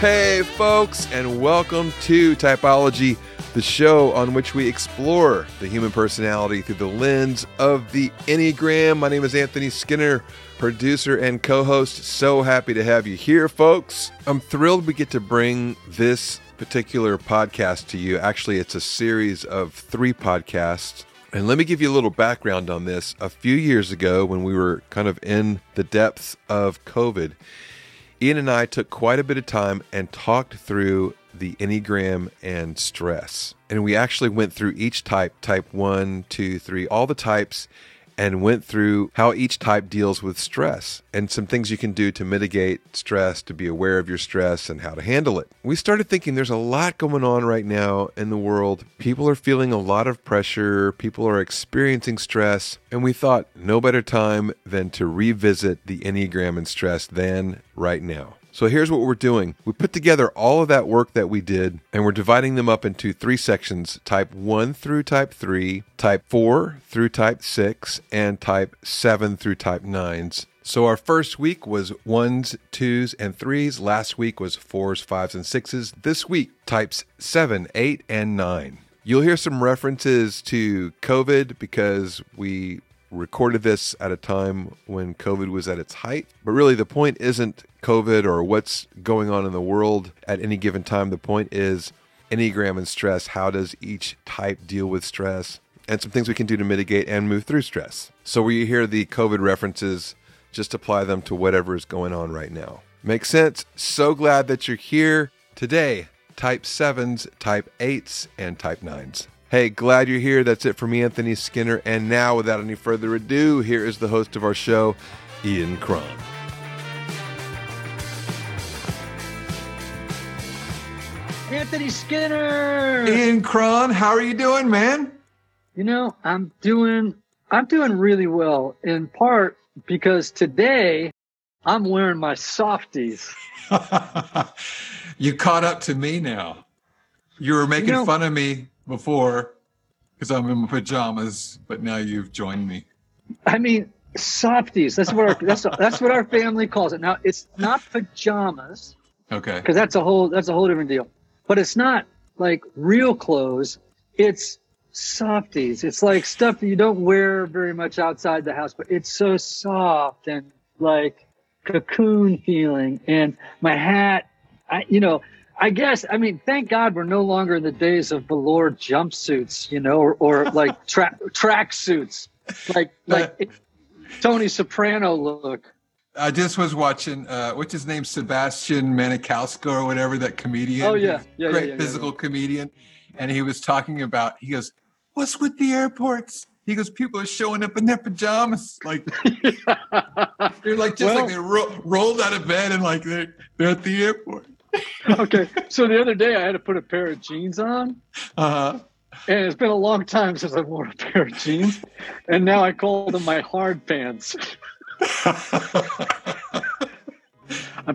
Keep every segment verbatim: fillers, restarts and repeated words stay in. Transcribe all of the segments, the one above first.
Hey folks, and welcome to Typology, the show on which we explore the human personality through the lens of the Enneagram. My name is Anthony Skinner, producer and co-host. So happy to have you here, folks. I'm thrilled we get to bring this particular podcast to you. Actually, it's a series of three podcasts. And let me give you a little background on this. A few years ago, when we were kind of in the depths of COVID, Ian and I took quite a bit of time and talked through the Enneagram and stress. And we actually went through each type, type one, two, three, all the types, and went through how each type deals with stress and some things you can do to mitigate stress, to be aware of your stress and how to handle it. We started thinking there's a lot going on right now in the world. People are feeling a lot of pressure. People are experiencing stress. And we thought no better time than to revisit the Enneagram and stress than right now. So here's what we're doing. We put together all of that work that we did, and we're dividing them up into three sections, type one through type three, type four through type six, and type seven through type nines. So our first week was ones, twos, and threes. Last week was fours, fives, and sixes. This week, types seven, eight, and nine. You'll hear some references to COVID because we recorded this at a time when COVID was at its height. But really the point isn't COVID or what's going on in the world at any given time. The point is Enneagram and stress. How does each type deal with stress? And some things we can do to mitigate and move through stress. So where you hear the COVID references, just apply them to whatever is going on right now. Makes sense? So glad that you're here today. Type sevens, type eights, and type nines. Hey, glad you're here. That's it for me, Anthony Skinner. And now, without any further ado, here is the host of our show, Ian Cron. Anthony Skinner! Ian Cron, how are you doing, man? You know, I'm doing, I'm doing really well, in part because today I'm wearing my softies. You caught up to me now. You were making you know, fun of me before, because I'm in my pajamas, but now you've joined me. I mean, softies. That's what our that's that's what our family calls it. Now, it's not pajamas, okay? Because that's a whole that's a whole different deal. But it's not like real clothes. It's softies. It's like stuff that you don't wear very much outside the house, but it's so soft and like cocoon feeling. And my hat, I you know. I guess, I mean, thank God we're no longer in the days of velour jumpsuits, you know, or, or like tra- track suits, like like uh, Tony Soprano look. I just was watching, uh, what's his name, Sebastian Maniscalco or whatever, that comedian. Oh, yeah. yeah great yeah, yeah, physical yeah, yeah. comedian. And he was talking about, he goes, what's with the airports? He goes, people are showing up in their pajamas. Like, they're like, just well, like they ro- rolled out of bed and like they're, they're at the airport. Okay, so the other day I had to put a pair of jeans on, uh-huh. and it's been a long time since I wore a pair of jeans, and now I call them my hard pants. I'm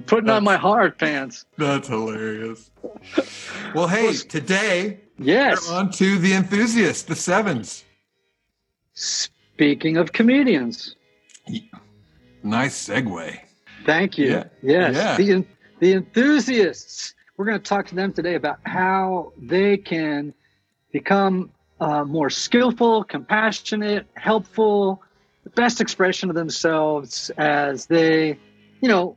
putting that's, on my hard pants. That's hilarious. Well, hey, today yes. we're on to the enthusiasts, the sevens. Speaking of comedians. Yeah. Nice segue. Thank you. Yeah. Yes. Yeah. The, The enthusiasts, we're going to talk to them today about how they can become uh, more skillful, compassionate, helpful, the best expression of themselves as they, you know,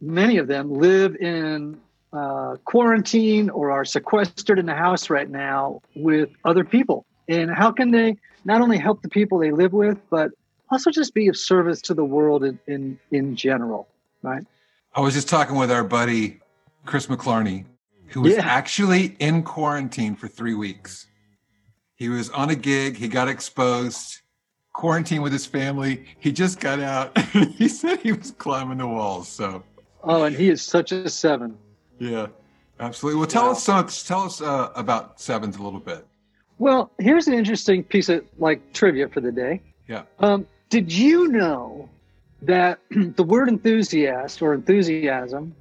many of them live in uh, quarantine or are sequestered in the house right now with other people. And how can they not only help the people they live with, but also just be of service to the world in, in, in general, right? I was just talking with our buddy, Chris McClarney, who was yeah. actually in quarantine for three weeks. He was on a gig. He got exposed. quarantine with his family. He just got out. He said he was climbing the walls. So. Oh, and he is such a seven. Yeah, absolutely. Well, tell wow. us uh, tell us uh, about sevens a little bit. Well, here's an interesting piece of like trivia for the day. Yeah. Um, did you know that the word enthusiast or enthusiasm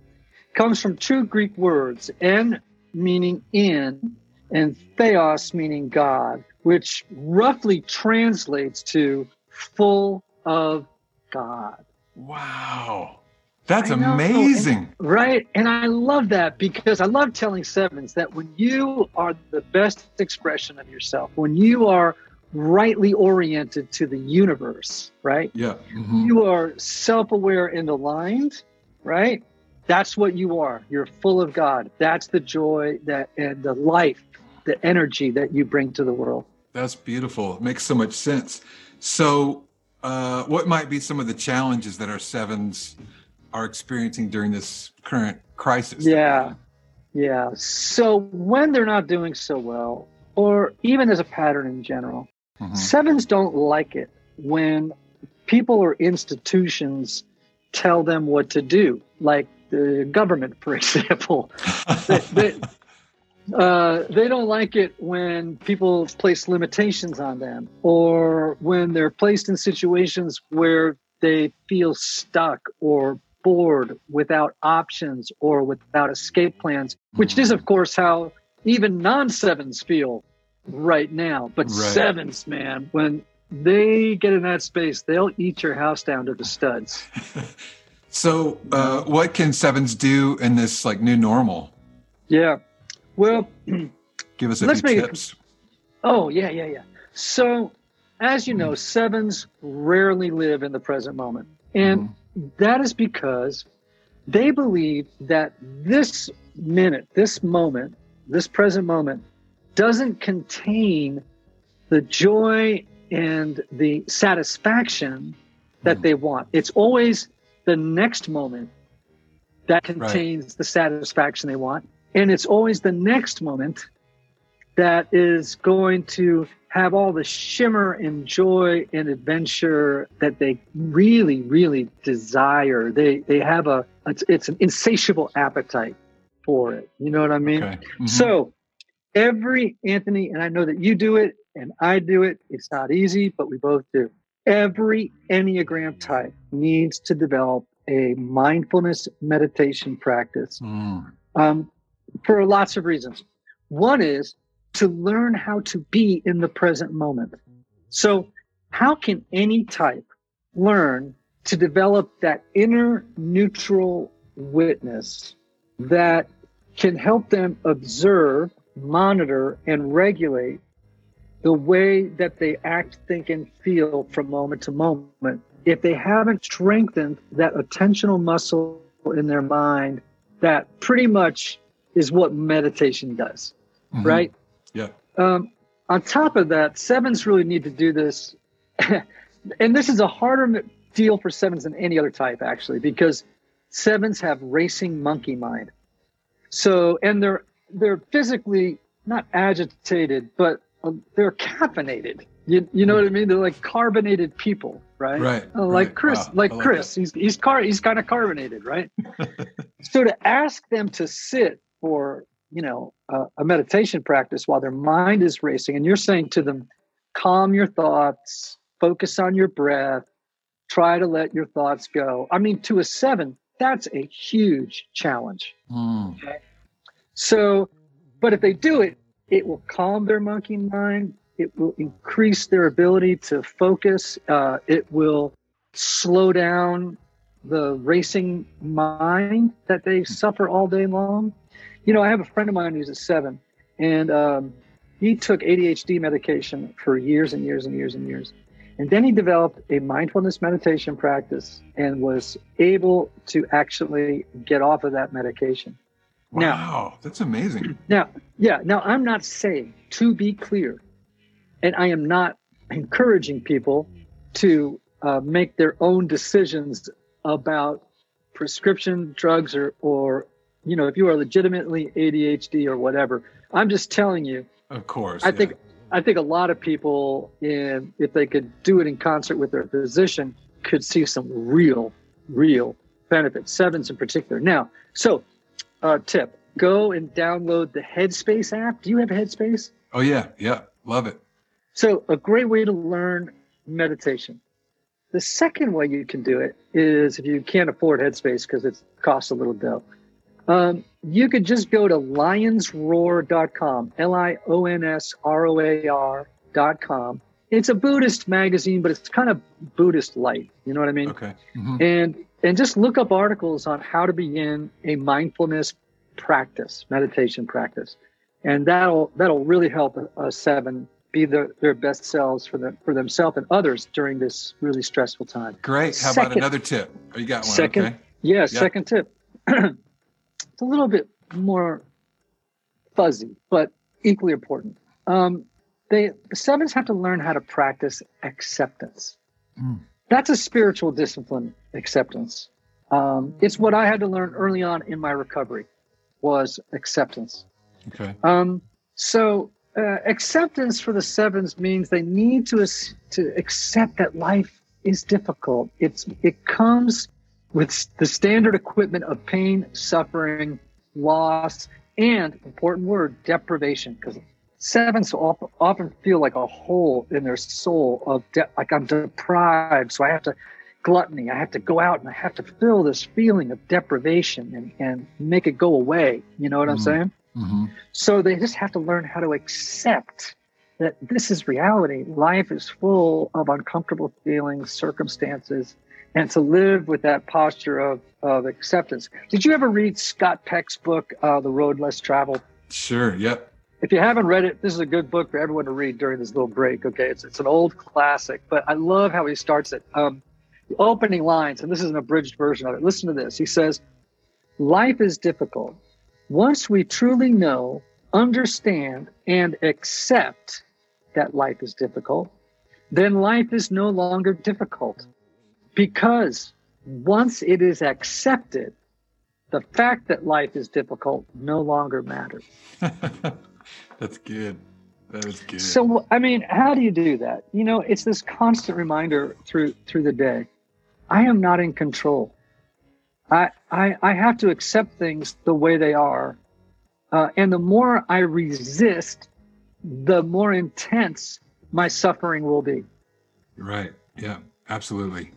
comes from two Greek words, en meaning in and theos meaning God, which roughly translates to full of God. Wow. That's amazing. And, right. And I love that because I love telling sevens that when you are the best expression of yourself, when you are rightly oriented to the universe, right? Yeah. Mm-hmm. You are self-aware and aligned, right? That's what you are. You're full of God. That's the joy that and the life, the energy that you bring to the world. That's beautiful. It makes so much sense. So uh, what might be some of the challenges that our sevens are experiencing during this current crisis? Yeah, yeah. So when they're not doing so well, or even as a pattern in general, mm-hmm. sevens don't like it when people or institutions tell them what to do, like the government, for example. they, they, uh, they don't like it when people place limitations on them, or when they're placed in situations where they feel stuck or bored without options or without escape plans, which is, of course, how even non-sevens feel right now. But right. sevens, man, when they get in that space, they'll eat your house down to the studs. So uh, what can sevens do in this like new normal? Yeah. Well, give us a let's few make tips. It, oh, yeah, yeah, yeah. So as you know, sevens rarely live in the present moment. And mm-hmm. that is because they believe that this minute, this moment, this present moment doesn't contain the joy and the satisfaction that mm. they want. It's always the next moment that contains right. the satisfaction they want. And it's always the next moment that is going to have all the shimmer and joy and adventure that they really, really desire. They they have a, it's, it's an insatiable appetite for it. You know what I mean? Okay. Mm-hmm. So every, Anthony, and I know that you do it and I do it. It's not easy, but we both do. Every Enneagram type needs to develop a mindfulness meditation practice mm. um, for lots of reasons. One is to learn how to be in the present moment. So how can any type learn to develop that inner neutral witness that can help them observe, monitor, and regulate the way that they act, think, and feel from moment to moment if they haven't strengthened that attentional muscle in their mind? That pretty much is what meditation does, mm-hmm. right? Yeah. Um, on top of that, sevens really need to do this. And this is a harder deal for sevens than any other type, actually, because sevens have racing monkey mind. So, and they're, they're physically not agitated, but they're caffeinated. You, you know what I mean? They're like carbonated people, right? Right. Uh, like right. Chris, wow. like, like Chris, that. he's, he's car, he's kind of carbonated, right? So to ask them to sit for, you know, uh, a meditation practice while their mind is racing, and you're saying to them, calm your thoughts, focus on your breath, try to let your thoughts go. I mean, to a seven, that's a huge challenge. Mm. Okay? So, but if they do it, it will calm their monkey mind. It will increase their ability to focus. Uh, it will slow down the racing mind that they suffer all day long. You know, I have a friend of mine who's a seven, and um, he took A D H D medication for years and years and years and years. And then he developed a mindfulness meditation practice and was able to actually get off of that medication. Wow, now, that's amazing. Now, yeah, now I'm not saying, to be clear, and I am not encouraging people to uh, make their own decisions about prescription drugs or, or you know, if you are legitimately A D H D or whatever. I'm just telling you. Of course. I yeah. think I think a lot of people, in, if they could do it in concert with their physician, could see some real, real benefits, sevens in particular. Now, so uh, tip, go and download the Headspace app. Do you have Headspace? Oh, yeah. Yeah. Love it. So a great way to learn meditation. The second way you can do it is if you can't afford Headspace because it costs a little dough. Um, you could just go to lions roar dot com, L I O N S R O A R dot com. It's a Buddhist magazine, but it's kind of Buddhist light. You know what I mean? Okay. Mm-hmm. And and just look up articles on how to begin a mindfulness practice, meditation practice, and that'll that'll really help a, a seven be the, their best selves for them for themselves and others during this really stressful time. Great. How second, about another tip? Oh, you got one. Second, okay. yeah, yep. second tip. It's a little bit more fuzzy, but equally important. Um, they, the sevens have to learn how to practice acceptance. Mm. That's a spiritual discipline, acceptance. Um, it's what I had to learn early on in my recovery was acceptance. Okay. Um, so uh, acceptance for the sevens means they need to to accept that life is difficult. It's it comes with the standard equipment of pain, suffering, loss, and, important word, deprivation, because sevens often feel like a hole in their soul of, de- like I'm deprived, so I have to, gluttony, I have to go out and I have to fill this feeling of deprivation and, and make it go away, you know what mm-hmm. I'm saying? Mm-hmm. So they just have to learn how to accept that this is reality. Life is full of uncomfortable feelings, circumstances, and to live with that posture of, of acceptance. Did you ever read Scott Peck's book, uh, The Road Less Traveled? Sure, yep. If you haven't read it, this is a good book for everyone to read during this little break, okay? It's it's an old classic, but I love how he starts it. Um, the opening lines, and this is an abridged version of it. Listen to this. He says, life is difficult. Once we truly know, understand, and accept that life is difficult, then life is no longer difficult. Because once it is accepted, the fact that life is difficult no longer matters. That's good. That is good. So, I mean, how do you do that? You know, it's this constant reminder through through the day. I am not in control. I I, I have to accept things the way they are. Uh, and the more I resist, the more intense my suffering will be. Right. Yeah, absolutely.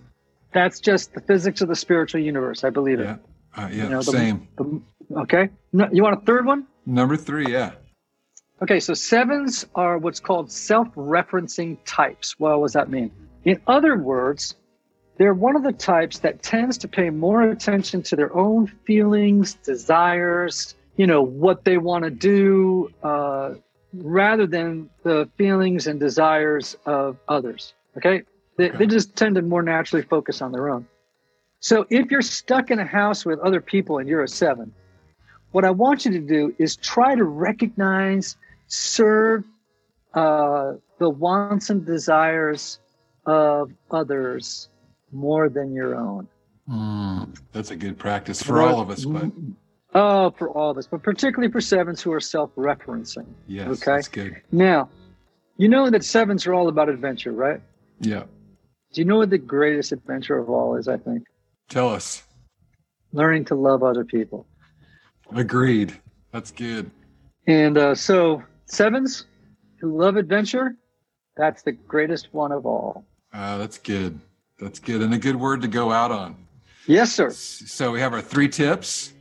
That's just the physics of the spiritual universe. I believe yeah. it. Uh, yeah, you know, the, same. The, okay. No, you want a third one? Number three, yeah. Okay, so sevens are what's called self-referencing types. Well, what does that mean? In other words, they're one of the types that tends to pay more attention to their own feelings, desires, you know, what they want to do, uh, rather than the feelings and desires of others. Okay? They, okay. they just tend to more naturally focus on their own. So if you're stuck in a house with other people and you're a seven, what I want you to do is try to recognize, serve uh, the wants and desires of others more than your own. Mm, that's a good practice for all of us. But Oh, for all of us, but particularly for sevens who are self-referencing. Yes, okay? That's good. Now, you know that sevens are all about adventure, right? Yeah. Do you know what the greatest adventure of all is, I think? Tell us. Learning to love other people. Agreed. That's good. And uh, so sevens who love adventure, that's the greatest one of all. Uh, that's good. That's good. And a good word to go out on. Yes, sir. So we have our three tips.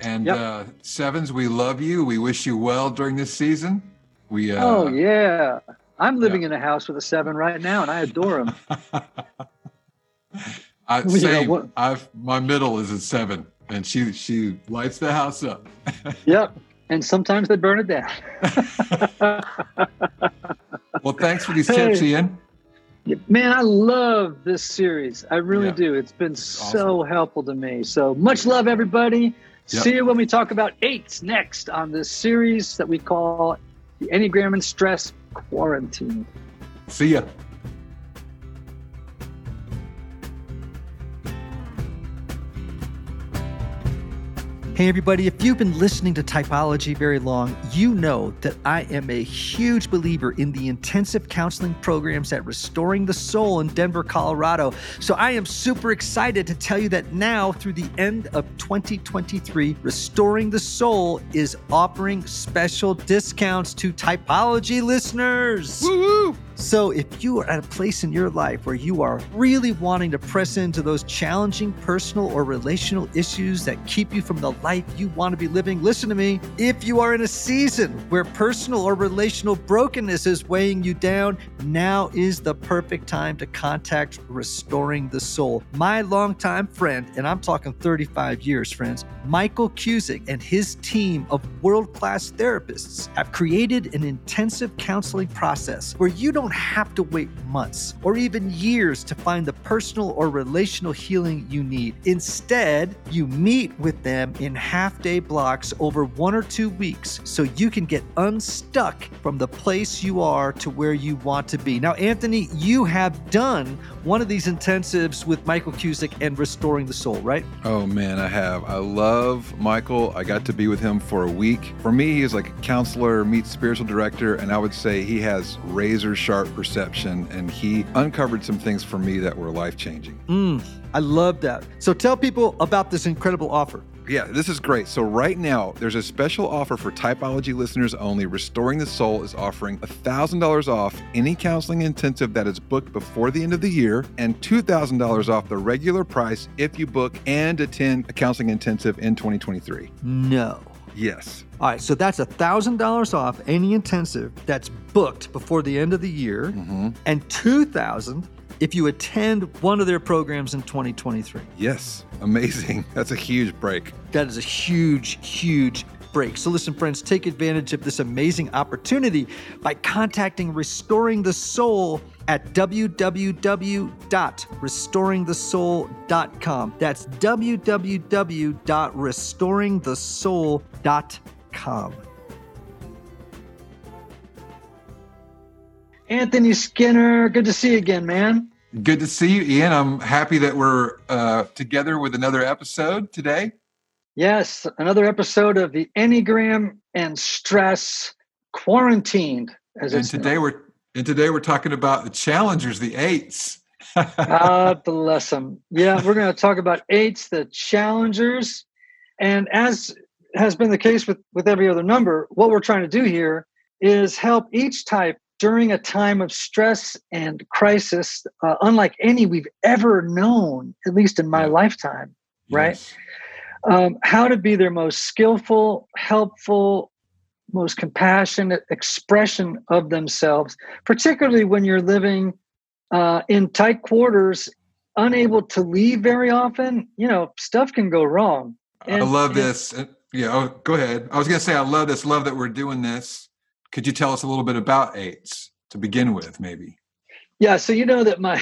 And yep. uh, sevens, we love you. We wish you well during this season. We. Uh, oh, yeah. I'm living yeah. in a house with a seven right now, and I adore him. I, well, same. You know, what, I've, my middle is a seven, and she she lights the house up. Yep, and sometimes they burn it down. Well, thanks for these hey. tips, Ian. Man, I love this series. I really yeah. do. It's been awesome. So helpful to me. So much love, everybody. Yep. See you when we talk about eights next on this series that we call the Enneagram and Stress Quarantine. See ya. Hey everybody, if you've been listening to Typology very long, you know that I am a huge believer in the intensive counseling programs at Restoring the Soul in Denver, Colorado. So I am super excited to tell you that now through the end of twenty twenty-three, Restoring the Soul is offering special discounts to Typology listeners. Woo-hoo! So if you are at a place in your life where you are really wanting to press into those challenging personal or relational issues that keep you from the life you want to be living, listen to me. If you are in a season where personal or relational brokenness is weighing you down, now is the perfect time to contact Restoring the Soul. My longtime friend, and I'm talking thirty-five years, friends, Michael Cusick and his team of world-class therapists have created an intensive counseling process where you don't You don't have to wait months or even years to find the personal or relational healing you need. Instead, you meet with them in half-day blocks over one or two weeks so you can get unstuck from the place you are to where you want to be. Now, Anthony, you have done one of these intensives with Michael Cusick and Restoring the Soul, right? Oh, man, I have. I love Michael. I got to be with him for a week. For me, he's like a counselor meets spiritual director, and I would say he has razor sharp perception, and he uncovered some things for me that were life-changing. Mm, I love that. So tell people about this incredible offer. Yeah, this is great. So right now, there's a special offer for Typology listeners only. Restoring the Soul is offering one thousand dollars off any counseling intensive that is booked before the end of the year and two thousand dollars off the regular price if you book and attend a counseling intensive in twenty twenty-three. No. Yes. All right, so that's one thousand dollars off any intensive that's booked before the end of the year, mm-hmm. and two thousand dollars if you attend one of their programs in twenty twenty-three. Yes, amazing. That's a huge break. That is a huge, huge break. So listen, friends, take advantage of this amazing opportunity by contacting Restoring the Soul at w w w dot restoring the soul dot com. That's w w w dot restoring the soul dot com. Anthony Skinner, good to see you again, man. Good to see you, Ian. I'm happy that we're uh, together with another episode today. Yes, another episode of the Enneagram and Stress Quarantined. As and it's today known. we're and today we're talking about the challengers, the eights. God bless them. Yeah, we're going to talk about eights, the challengers, and as has been the case with, with every other number, what we're trying to do here is help each type during a time of stress and crisis, uh, unlike any we've ever known, at least in my lifetime, right? Yes. Um, how to be their most skillful, helpful, most compassionate expression of themselves, particularly when you're living uh, in tight quarters, unable to leave very often. You know, stuff can go wrong. And, I love this. And, yeah, oh, go ahead. I was going to say, I love this, love that we're doing this. Could you tell us a little bit about eights to begin with, maybe? Yeah, so you know that my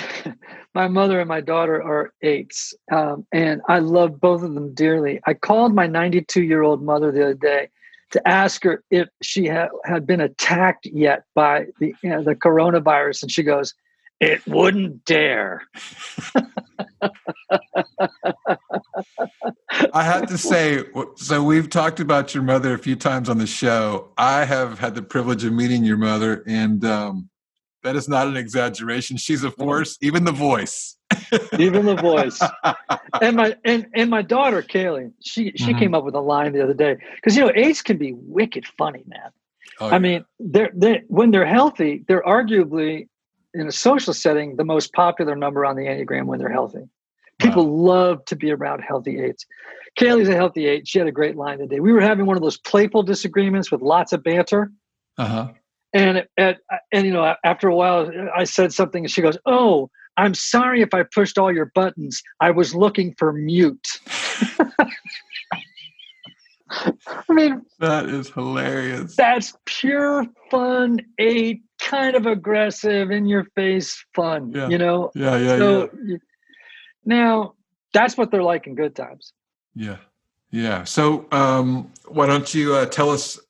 my mother and my daughter are eights, um, and I love both of them dearly. I called my ninety-two-year-old mother the other day to ask her if she ha- had been attacked yet by the, you know, the coronavirus, and she goes, "It wouldn't dare." I have to say, so we've talked about your mother a few times on the show. I have had the privilege of meeting your mother, and um, that is not an exaggeration. She's a force, even the voice. Even the voice. And my and, and my daughter, Kaylee, she, she mm-hmm. came up with a line the other day. Because, you know, eights can be wicked funny, man. Oh, I yeah. mean, they're, they when they're healthy, they're arguably, in a social setting, the most popular number on the Enneagram when they're healthy. People wow. love to be around healthy eights. Kaylee's a healthy eight. She had a great line today. We were having one of those playful disagreements with lots of banter. Uh-huh. And, and, and you know, after a while, I said something, and she goes, "Oh, I'm sorry if I pushed all your buttons. I was looking for mute." I mean, that is hilarious. That's pure fun, eight, kind of aggressive, in your face fun, yeah. you know? Yeah, yeah, so, yeah. Now, that's what they're like in good times. Yeah, yeah. So um, why don't you uh, tell us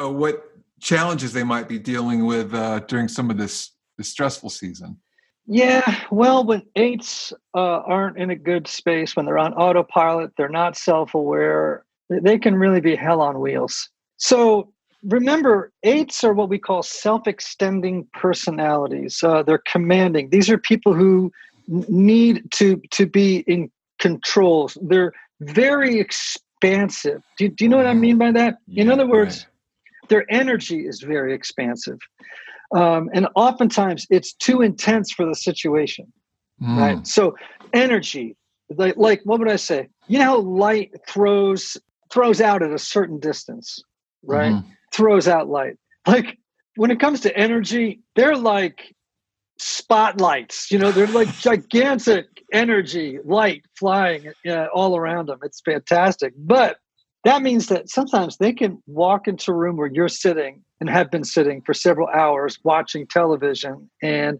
uh, what challenges they might be dealing with uh, during some of this, this stressful season? Yeah, well, when eights uh, aren't in a good space, when they're on autopilot, they're not self-aware, They can really be hell on wheels. So remember, eights are what we call self-extending personalities. Uh, they're commanding. These are people who need to to be in control. They're very expansive. Do, do you know what I mean by that? Yeah, in other words, right. Their energy is very expansive. Um, and oftentimes it's too intense for the situation. Mm. Right? So energy, like, like what would I say? You know how light throws throws out at a certain distance, right? Mm. Throws out light. Like when it comes to energy, they're like spotlights, you know, they're like gigantic energy light flying uh, all around them. It's fantastic. But that means that sometimes they can walk into a room where you're sitting and have been sitting for several hours watching television, and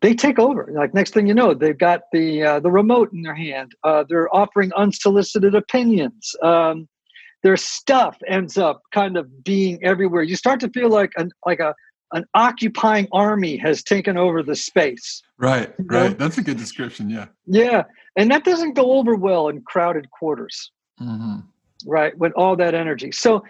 they take over. Like next thing you know, they've got the uh, the remote in their hand. Uh, they're offering unsolicited opinions. Um, their stuff ends up kind of being everywhere. You start to feel like an like a an occupying army has taken over the space. Right, you know? Right. That's a good description. Yeah. Yeah, and that doesn't go over well in crowded quarters. Mm-hmm. Right, with all that energy. So,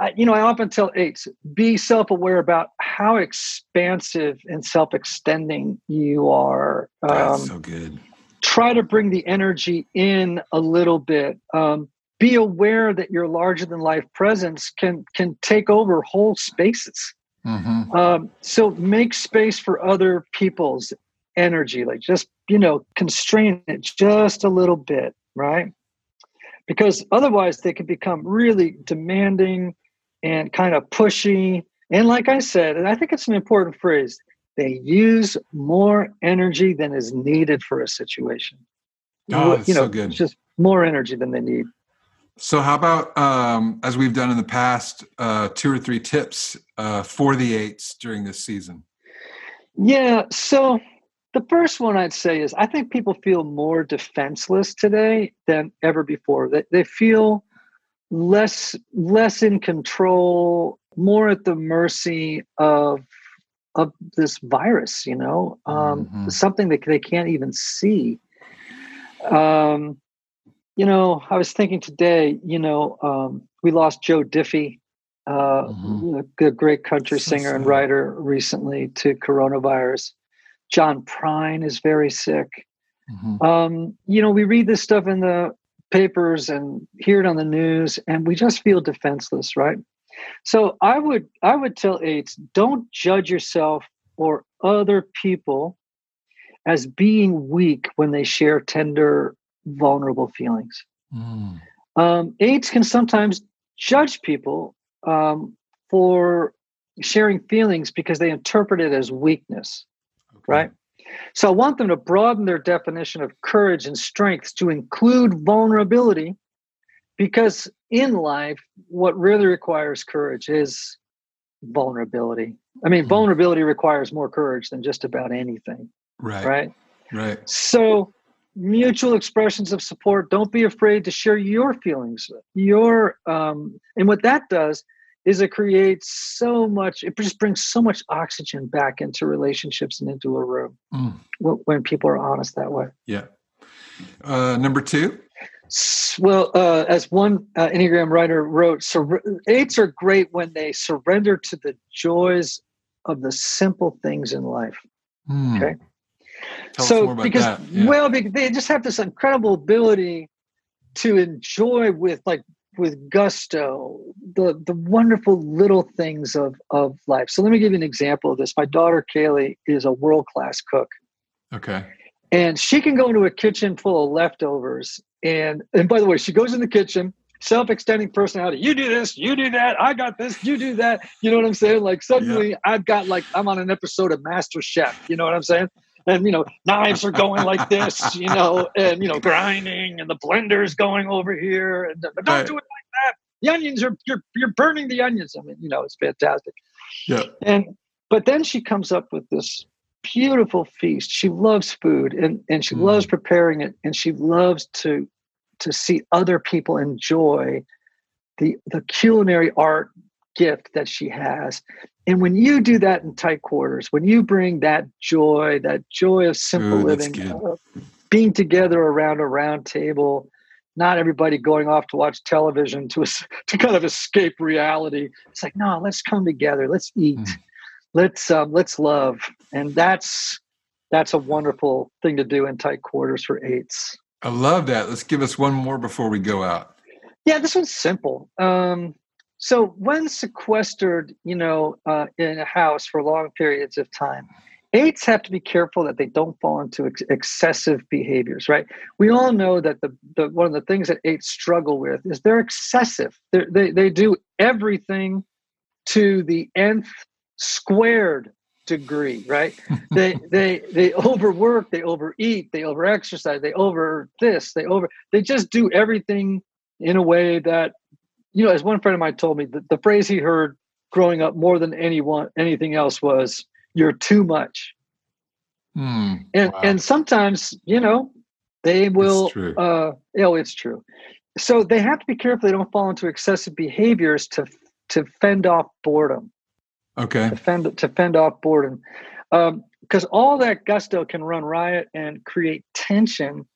I, you know, I often tell eights, be self-aware about how expansive and self-extending you are. Um, That's so good. Try to bring the energy in a little bit. Um, be aware that your larger-than-life presence can can take over whole spaces. Mm-hmm. Um, so make space for other people's energy. Like just, you know, constrain it just a little bit, right? Because otherwise they can become really demanding and kind of pushy. And like I said, and I think it's an important phrase, they use more energy than is needed for a situation. Oh, that's you know, so good. Just more energy than they need. So how about, um, as we've done in the past, uh, two or three tips uh, for the eights during this season? Yeah, so the first one I'd say is I think people feel more defenseless today than ever before. They, they feel less less in control, more at the mercy of of this virus, you know, um, mm-hmm. something that they can't even see. Um, you know, I was thinking today, you know, um, we lost Joe Diffie, uh, mm-hmm. the great country so singer sad. and writer recently to coronavirus. John Prine is very sick. Mm-hmm. Um, you know, we read this stuff in the papers and hear it on the news, and we just feel defenseless, right? So I would I would tell eights, don't judge yourself or other people as being weak when they share tender, vulnerable feelings. Mm. Um, eights can sometimes judge people um, for sharing feelings because they interpret it as weakness. Right? So I want them to broaden their definition of courage and strength to include vulnerability, because in life, what really requires courage is vulnerability. I mean, mm-hmm. vulnerability requires more courage than just about anything. Right. Right. Right. So mutual expressions of support, don't be afraid to share your feelings, your, um, and what that does is it creates so much, it just brings so much oxygen back into relationships and into a room mm. when people are honest that way. Yeah. Uh, number two? Well, uh, as one uh, Enneagram writer wrote, Sur- eights are great when they surrender to the joys of the simple things in life. Mm. Okay. Tell so, us more about because, that. Yeah. Well, because they just have this incredible ability to enjoy with like, with gusto, the, the wonderful little things of, of life. So let me give you an example of this. My daughter, Kaylee, is a world-class cook. Okay. And she can go into a kitchen full of leftovers. And, and by the way, she goes in the kitchen, self-extending personality. You do this, you do that. I got this, you do that. You know what I'm saying? Like suddenly yeah. I've got like, I'm on an episode of MasterChef. You know what I'm saying? And, you know, knives are going like this, you know, and, you know, grinding and the blender's going over here. And don't right. do it like that. The onions are, you're, you're burning the onions. I mean, you know, it's fantastic. Yeah. And, but then she comes up with this beautiful feast. She loves food and, and she mm. loves preparing it. And she loves to, to see other people enjoy the, the culinary art gift that she has. And when you do that in tight quarters, when you bring that joy, that joy of simple Ooh, living, uh, being together around a round table, not everybody going off to watch television to to kind of escape reality. It's like, no, let's come together. Let's eat. Mm. Let's um, let's love. And that's that's a wonderful thing to do in tight quarters for eights. I love that. Let's give us one more before we go out. Yeah, this one's simple. Um, so when sequestered, you know, uh, in a house for long periods of time, eights have to be careful that they don't fall into ex- excessive behaviors, right? We all know that the, the one of the things that eights struggle with is they're excessive. They're, they they do everything to the nth squared degree, right? they they they overwork, they overeat, they overexercise, they over this, they over they just do everything in a way that, you know, as one friend of mine told me, the, the phrase he heard growing up more than anyone anything else was, "You're too much." Mm, and wow. and sometimes, you know, they will, it's true. Uh, you know, it's true. So they have to be careful they don't fall into excessive behaviors to to fend off boredom. Okay. To fend, to fend off boredom. Because um, all that gusto can run riot and create tension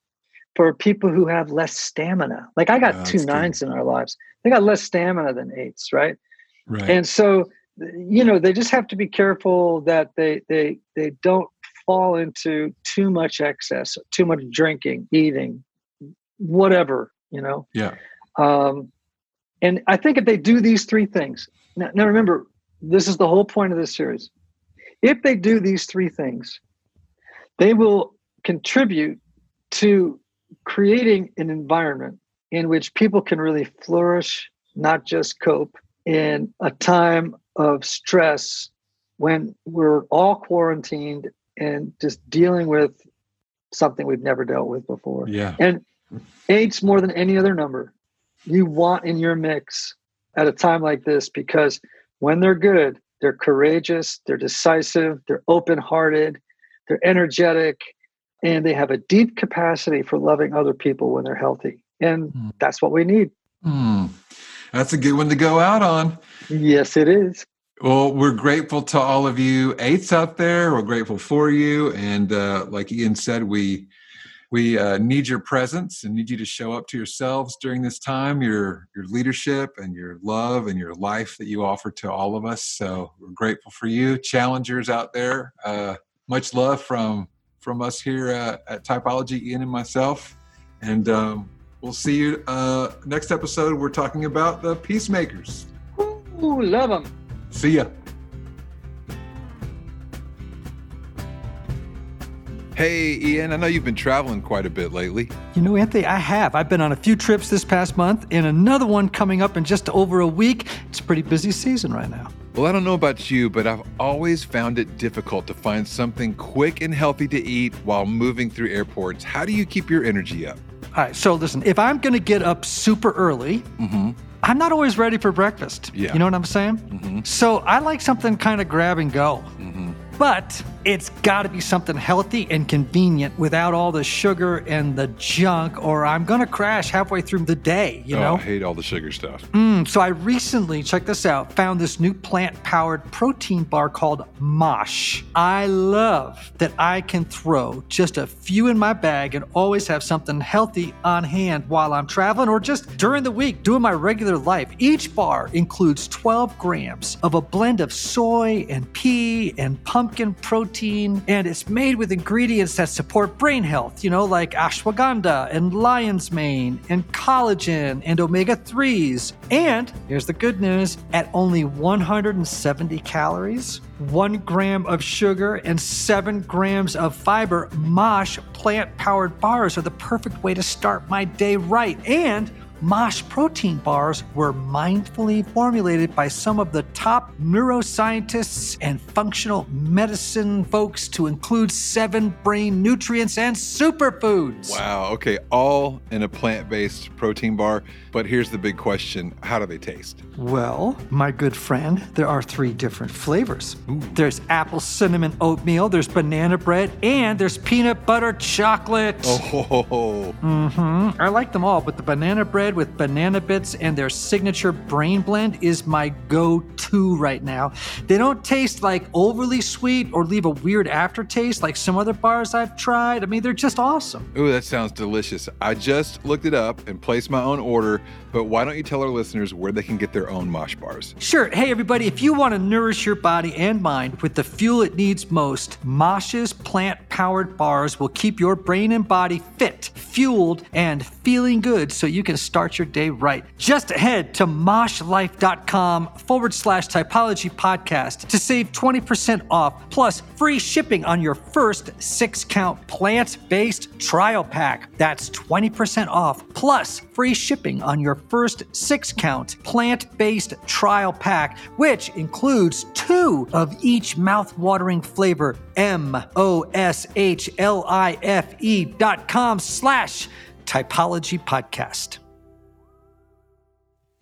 for people who have less stamina. Like I got oh, two nines good. in our lives. They got less stamina than eights, right? Right. And so, you know, they just have to be careful that they they they don't fall into too much excess, too much drinking, eating, whatever, you know. Yeah. Um, and I think if they do these three things, now, now remember, this is the whole point of this series. If they do these three things, they will contribute to creating an environment in which people can really flourish, not just cope, in a time of stress when we're all quarantined and just dealing with something we've never dealt with before. Yeah. And eight's more than any other number you want in your mix at a time like this, because when they're good, they're courageous, they're decisive, they're open-hearted, they're energetic, and they have a deep capacity for loving other people when they're healthy. And mm. that's what we need. Mm. That's a good one to go out on. Yes, it is. Well, we're grateful to all of you eights out there. We're grateful for you. And uh, like Ian said, we we uh, need your presence and need you to show up to yourselves during this time, your, your leadership and your love and your life that you offer to all of us. So we're grateful for you. Challengers out there, uh, much love from, from us here uh, at Typology, Ian and myself. And um, we'll see you uh, next episode. We're talking about the peacemakers. Ooh, love them. See ya. Hey, Ian, I know you've been traveling quite a bit lately. You know, Anthony, I have. I've been on a few trips this past month and another one coming up in just over a week. It's a pretty busy season right now. Well, I don't know about you, but I've always found it difficult to find something quick and healthy to eat while moving through airports. How do you keep your energy up? All right, so listen, if I'm going to get up super early, mm-hmm. I'm not always ready for breakfast. Yeah. You know what I'm saying? Mm-hmm. So I like something kind of grab and go. Mm-hmm. But it's got to be something healthy and convenient without all the sugar and the junk, or I'm going to crash halfway through the day, you oh, know? I hate all the sugar stuff. Mm, so I recently, check this out, found this new plant-powered protein bar called Mosh. I love that I can throw just a few in my bag and always have something healthy on hand while I'm traveling or just during the week doing my regular life. Each bar includes twelve grams of a blend of soy and pea and pumpkin protein, and it's made with ingredients that support brain health, you know, like ashwagandha and lion's mane and collagen and omega threes. And here's the good news, at only one hundred seventy calories, one gram of sugar, and seven grams of fiber, Mosh plant-powered bars are the perfect way to start my day right. And Mosh protein bars were mindfully formulated by some of the top neuroscientists and functional medicine folks to include seven brain nutrients and superfoods. Wow, okay, all in a plant-based protein bar. But here's the big question, how do they taste? Well, my good friend, there are three different flavors. Ooh. There's apple cinnamon oatmeal, there's banana bread, and there's peanut butter chocolate. Oh. Mm-hmm. I like them all, but the banana bread bread with banana bits and their signature brain blend is my go-to right now. They don't taste like overly sweet or leave a weird aftertaste like some other bars I've tried. I mean, they're just awesome. Ooh, that sounds delicious. I just looked it up and placed my own order, but why don't you tell our listeners where they can get their own Mosh bars? Sure. Hey, everybody, if you want to nourish your body and mind with the fuel it needs most, Mosh's plant-powered bars will keep your brain and body fit, fueled, and feeling good so you can start your day right. Just head to moshlife.com forward slash typology podcast to save twenty percent off, plus free shipping on your first six-count plant-based trial pack. That's twenty percent off, plus free shipping on your first six-count plant-based trial pack, which includes two of each mouth-watering flavor. M-O-S-H-L-I-F-E dot com slash typology podcast.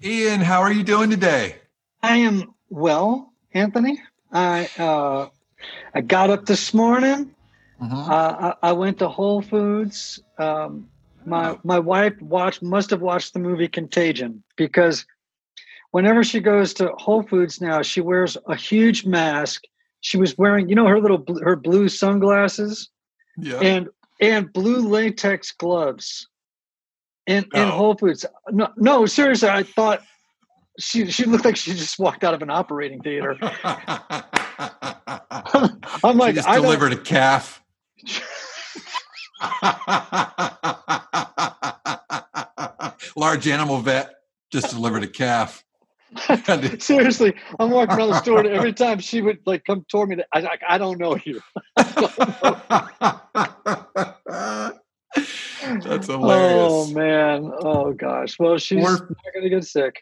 Ian, how are you doing today? I am well, Anthony. I uh, I got up this morning. Mm-hmm. Uh, I, I went to Whole Foods. Um, my my wife watched must have watched the movie Contagion, because whenever she goes to Whole Foods now, she wears a huge mask. She was wearing, you know, her little her blue sunglasses, yeah, and and blue latex gloves, and oh. and Whole Foods. No, no, seriously, I thought she she looked like she just walked out of an operating theater. I'm like, she just I delivered a calf. Large animal vet just delivered a calf. Seriously, I'm walking around the store, and every time she would like come toward me, I like, I don't know you. Don't know. That's hilarious. Oh man. Oh gosh. Well, she's we're, not going to get sick.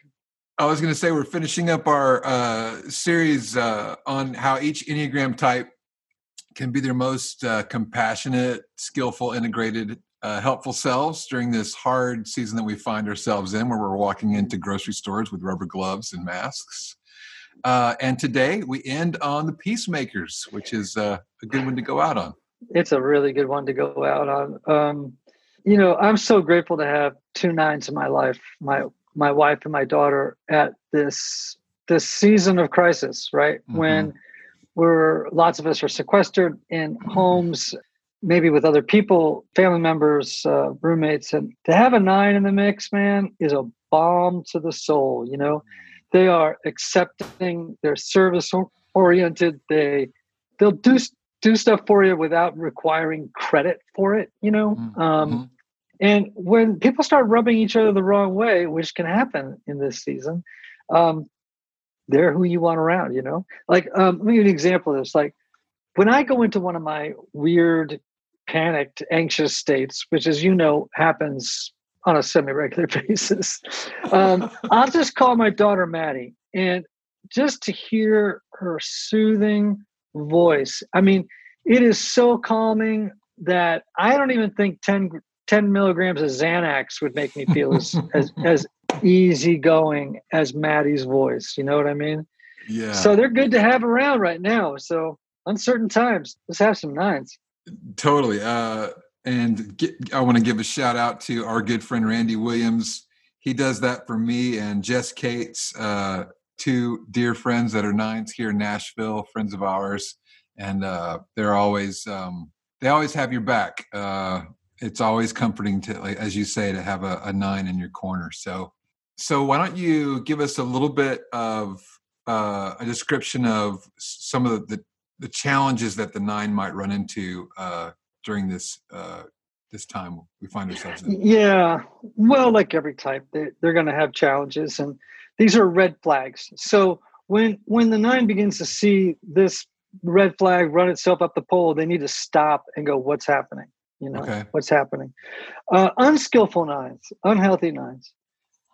I was going to say we're finishing up our uh, series uh, on how each Enneagram type can be their most uh, compassionate, skillful, integrated, Uh, helpful selves during this hard season that we find ourselves in, where we're walking into grocery stores with rubber gloves and masks. Uh, and today we end on the Peacemakers, which is uh, a good one to go out on. It's a really good one to go out on. Um, you know, I'm so grateful to have two nines in my life, my my wife and my daughter, at this this season of crisis, right? Mm-hmm. When we're lots of us are sequestered in homes, maybe with other people, family members, uh, roommates, and to have a nine in the mix, man, is a balm to the soul. You know, they are accepting, they're service oriented. They, they'll do, do stuff for you without requiring credit for it, you know? Mm-hmm. Um, and when people start rubbing each other the wrong way, which can happen in this season, um, they're who you want around, you know? Like, um, let me give you an example of this. Like when I go into one of my weird, panicked, anxious states, which, as you know, happens on a semi-regular basis, um, I'll just call my daughter Maddie, and just to hear her soothing voice. I mean, it is so calming that I don't even think ten, ten milligrams of Xanax would make me feel as, as, as easygoing as Maddie's voice. You know what I mean? Yeah. So they're good to have around right now. So uncertain times. Let's have some nines. Totally. Uh, and get, I want to give a shout out to our good friend, Randy Williams. He does that for me and Jess Cates, uh, two dear friends that are nines here in Nashville, friends of ours. And uh, they're always, um, they always have your back. Uh, it's always comforting to, like, as you say, to have a, a nine in your corner. So, so why don't you give us a little bit of uh, a description of some of the, the the challenges that the nine might run into uh, during this uh, this time we find ourselves in? Yeah, well, like every type, they're, they're going to have challenges, and these are red flags. So when when the nine begins to see this red flag run itself up the pole, they need to stop and go, what's happening? You know, okay. What's happening? Uh, unskillful nines, unhealthy nines,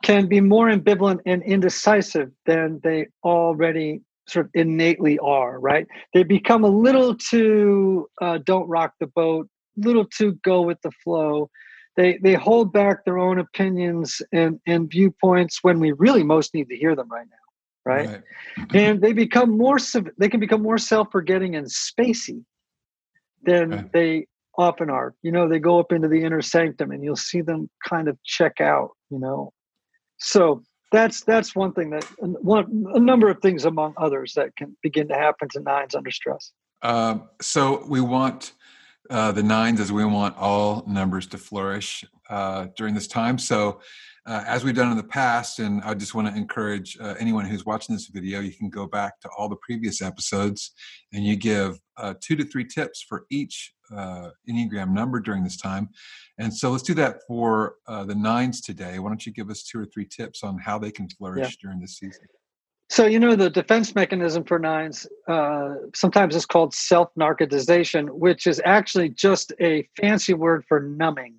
can be more ambivalent and indecisive than they already sort of innately are, right? They become a little too uh, don't rock the boat, little too go with the flow. They they hold back their own opinions and, and viewpoints when we really most need to hear them right now, right? right. And they become more they can become more self-forgetting and spacey than okay. they often are. You know, they go up into the inner sanctum, and you'll see them kind of check out, you know, So that's that's one thing that one a number of things among others that can begin to happen to nines under stress. Uh, so we want uh, the nines as we want all numbers to flourish uh, during this time. So uh, as we've done in the past, and I just want to encourage uh, anyone who's watching this video, you can go back to all the previous episodes and you give uh, two to three tips for each uh, Enneagram number during this time. And so let's do that for uh, the nines today. Why don't you give us two or three tips on how they can flourish yeah. during this season? So, you know, the defense mechanism for nines, uh, sometimes it's called self-narcotization, which is actually just a fancy word for numbing.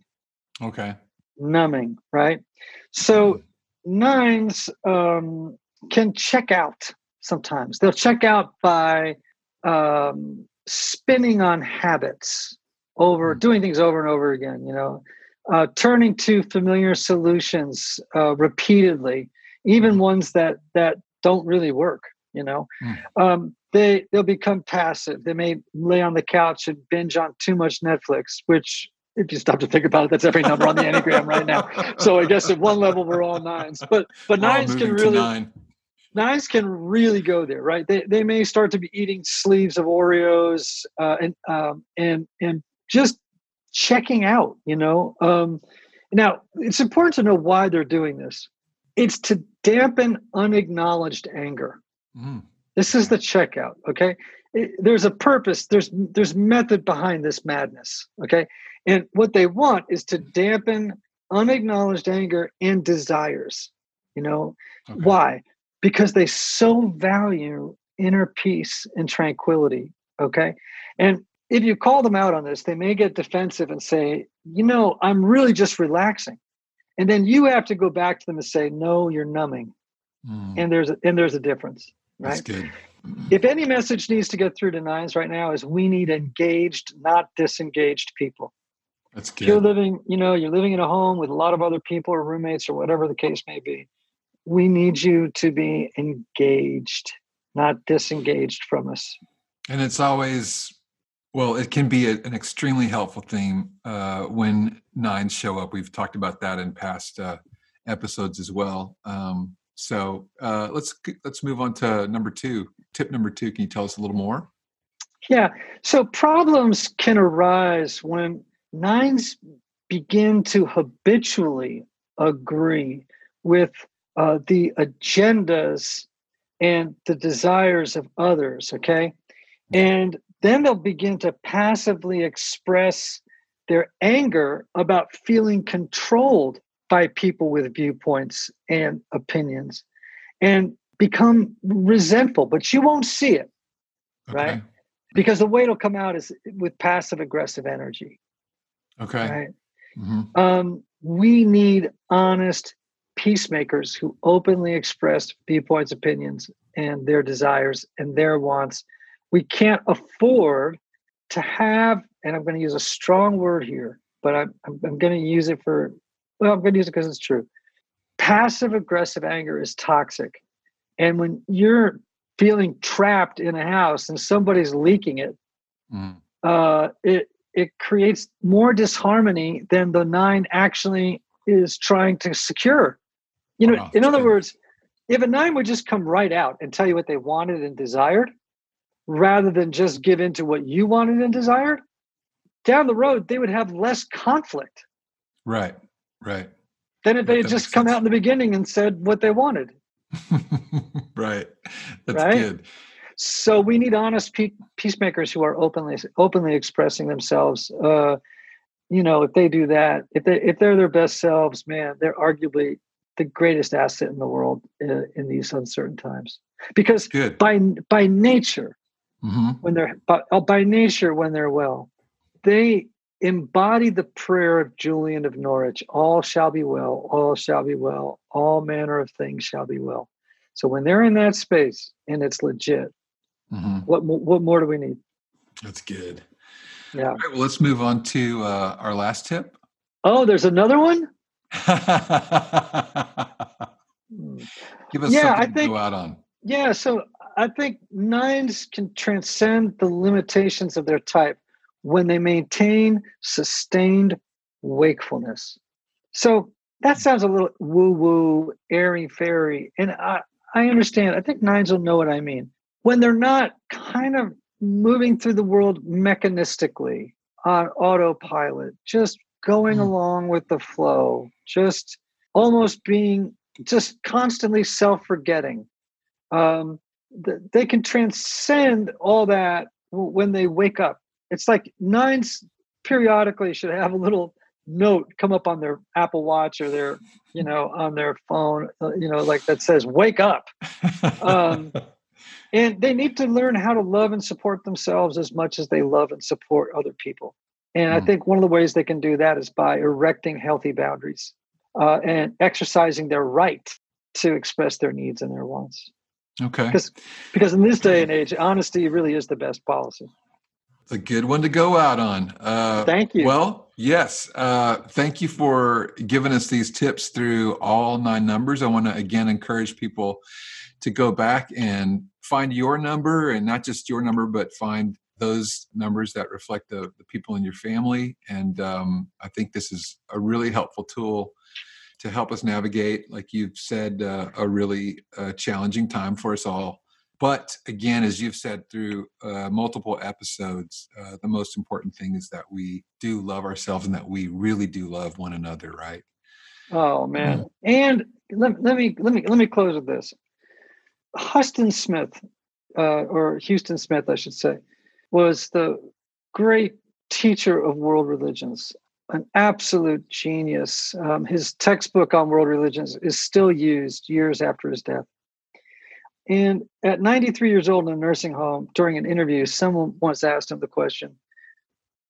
Okay. Numbing, right? So nines um, can check out sometimes. They'll check out by um, spinning on habits, over mm-hmm. doing things over and over again, you know, uh, turning to familiar solutions uh, repeatedly, even ones that, that, don't really work, you know. Mm. Um, they, they'll become passive. They may lay on the couch and binge on too much Netflix, which, if you stop to think about it, that's every number on the Enneagram right now. So I guess at one level, we're all nines. But but we're nines can really nine. nines can really go there, right? They they may start to be eating sleeves of Oreos uh, and, um, and, and just checking out, you know. Um, now, it's important to know why they're doing this. It's to dampen unacknowledged anger. Mm. This is the checkout, okay? It, there's a purpose. There's there's method behind this madness, okay? And what they want is to dampen unacknowledged anger and desires, you know? Okay. Why? Because they so value inner peace and tranquility, okay? And if you call them out on this, they may get defensive and say, you know, I'm really just relaxing. And then you have to go back to them and say, no, you're numbing. Mm. And there's a, and there's a difference, right? That's good. If any message needs to get through to nines right now is we need engaged, not disengaged people. That's good. If you're living, you know, you're living in a home with a lot of other people or roommates or whatever the case may be. We need you to be engaged, not disengaged from us. And it's always... Well, it can be a, an extremely helpful thing uh, when nines show up. We've talked about that in past uh, episodes as well. Um, so uh, let's let's move on to number two. Tip number two. Can you tell us a little more? Yeah. So problems can arise when nines begin to habitually agree with uh, the agendas and the desires of others. Okay, and then they'll begin to passively express their anger about feeling controlled by people with viewpoints and opinions and become resentful, but you won't see it, okay. right? Because the way it'll come out is with passive aggressive energy. Okay. Right? Mm-hmm. Um, we need honest peacemakers who openly express viewpoints, opinions, and their desires and their wants. We can't afford to have, and I'm going to use a strong word here, but I'm, I'm going to use it for, well, I'm going to use it because it's true. Passive aggressive anger is toxic. And when you're feeling trapped in a house and somebody's leaking it, mm. uh, it, it creates more disharmony than the nine actually is trying to secure. You know, wow. in other words, if a nine would just come right out and tell you what they wanted and desired, rather than just give in to what you wanted and desired, down the road, they would have less conflict. Right, right. Than if they had just come out in the beginning and said what they wanted. Right, that's good. So we need honest pe- peacemakers who are openly openly expressing themselves. Uh, you know, if they do that, if, they, if they're their best selves, man, they're arguably the greatest asset in the world in, in these uncertain times. Because good. by by nature, Mm-hmm. when they're by, by nature, when they're well, they embody the prayer of Julian of Norwich: all shall be well, all shall be well, all manner of things shall be well. So when they're in that space and it's legit, mm-hmm. what what more do we need? That's good. Yeah. All right, well, let's move on to uh, our last tip. Oh, there's another one? Give us yeah, something I think, to go out on. Yeah, so I think nines can transcend the limitations of their type when they maintain sustained wakefulness. So that sounds a little woo-woo, airy-fairy. And I, I understand. I think nines will know what I mean. When they're not kind of moving through the world mechanistically on autopilot, just going along with the flow, just almost being, just constantly self-forgetting. Um, th- they can transcend all that w- when they wake up. It's like nines periodically should have a little note come up on their Apple Watch or their, you know, on their phone, you know, like that says, wake up. Um, and they need to learn how to love and support themselves as much as they love and support other people. And mm. I think one of the ways they can do that is by erecting healthy boundaries uh, and exercising their right to express their needs and their wants. Okay. Because, because in this day and age, honesty really is the best policy. It's a good one to go out on. Uh, thank you. Well, yes. Uh, thank you for giving us these tips through all nine numbers. I want to, again, encourage people to go back and find your number, and not just your number, but find those numbers that reflect the, the people in your family. And um, I think this is a really helpful tool to help us navigate, like you've said, uh, a really uh, challenging time for us all. But again, as you've said through uh, multiple episodes, uh, the most important thing is that we do love ourselves and that we really do love one another, right? Oh man! Mm. And let, let me let me let me close with this. Huston Smith, uh, or Huston Smith, I should say, was the great teacher of world religions, an absolute genius. Um, his textbook on world religions is still used years after his death. And at ninety-three years old in a nursing home, during an interview, someone once asked him the question,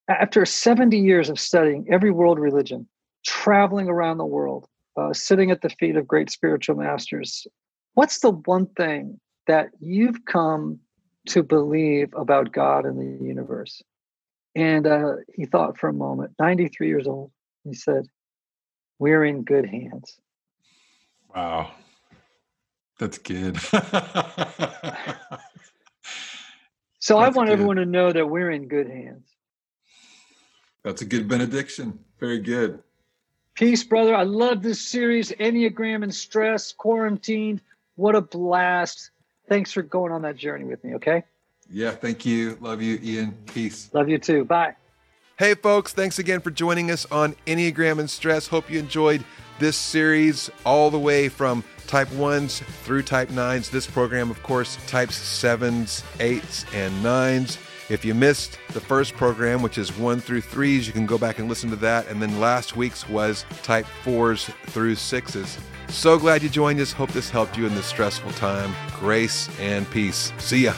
after seventy years of studying every world religion, traveling around the world, uh, sitting at the feet of great spiritual masters, what's the one thing that you've come to believe about God and the universe? And uh, he thought for a moment, ninety-three years old, he said, we're in good hands. Wow. That's good. So That's I want good. everyone to know that we're in good hands. That's a good benediction. Very good. Peace, brother. I love this series, Enneagram and Stress, Quarantined. What a blast. Thanks for going on that journey with me, okay? Yeah, thank you. Love you, Ian. Peace. Love you too. Bye. Hey, folks. Thanks again for joining us on Enneagram and Stress. Hope you enjoyed this series all the way from type ones through type nines. This program, of course, types sevens, eights, and nines. If you missed the first program, which is one through threes, you can go back and listen to that. And then last week's was type fours through sixes. So glad you joined us. Hope this helped you in this stressful time. Grace and peace. See ya.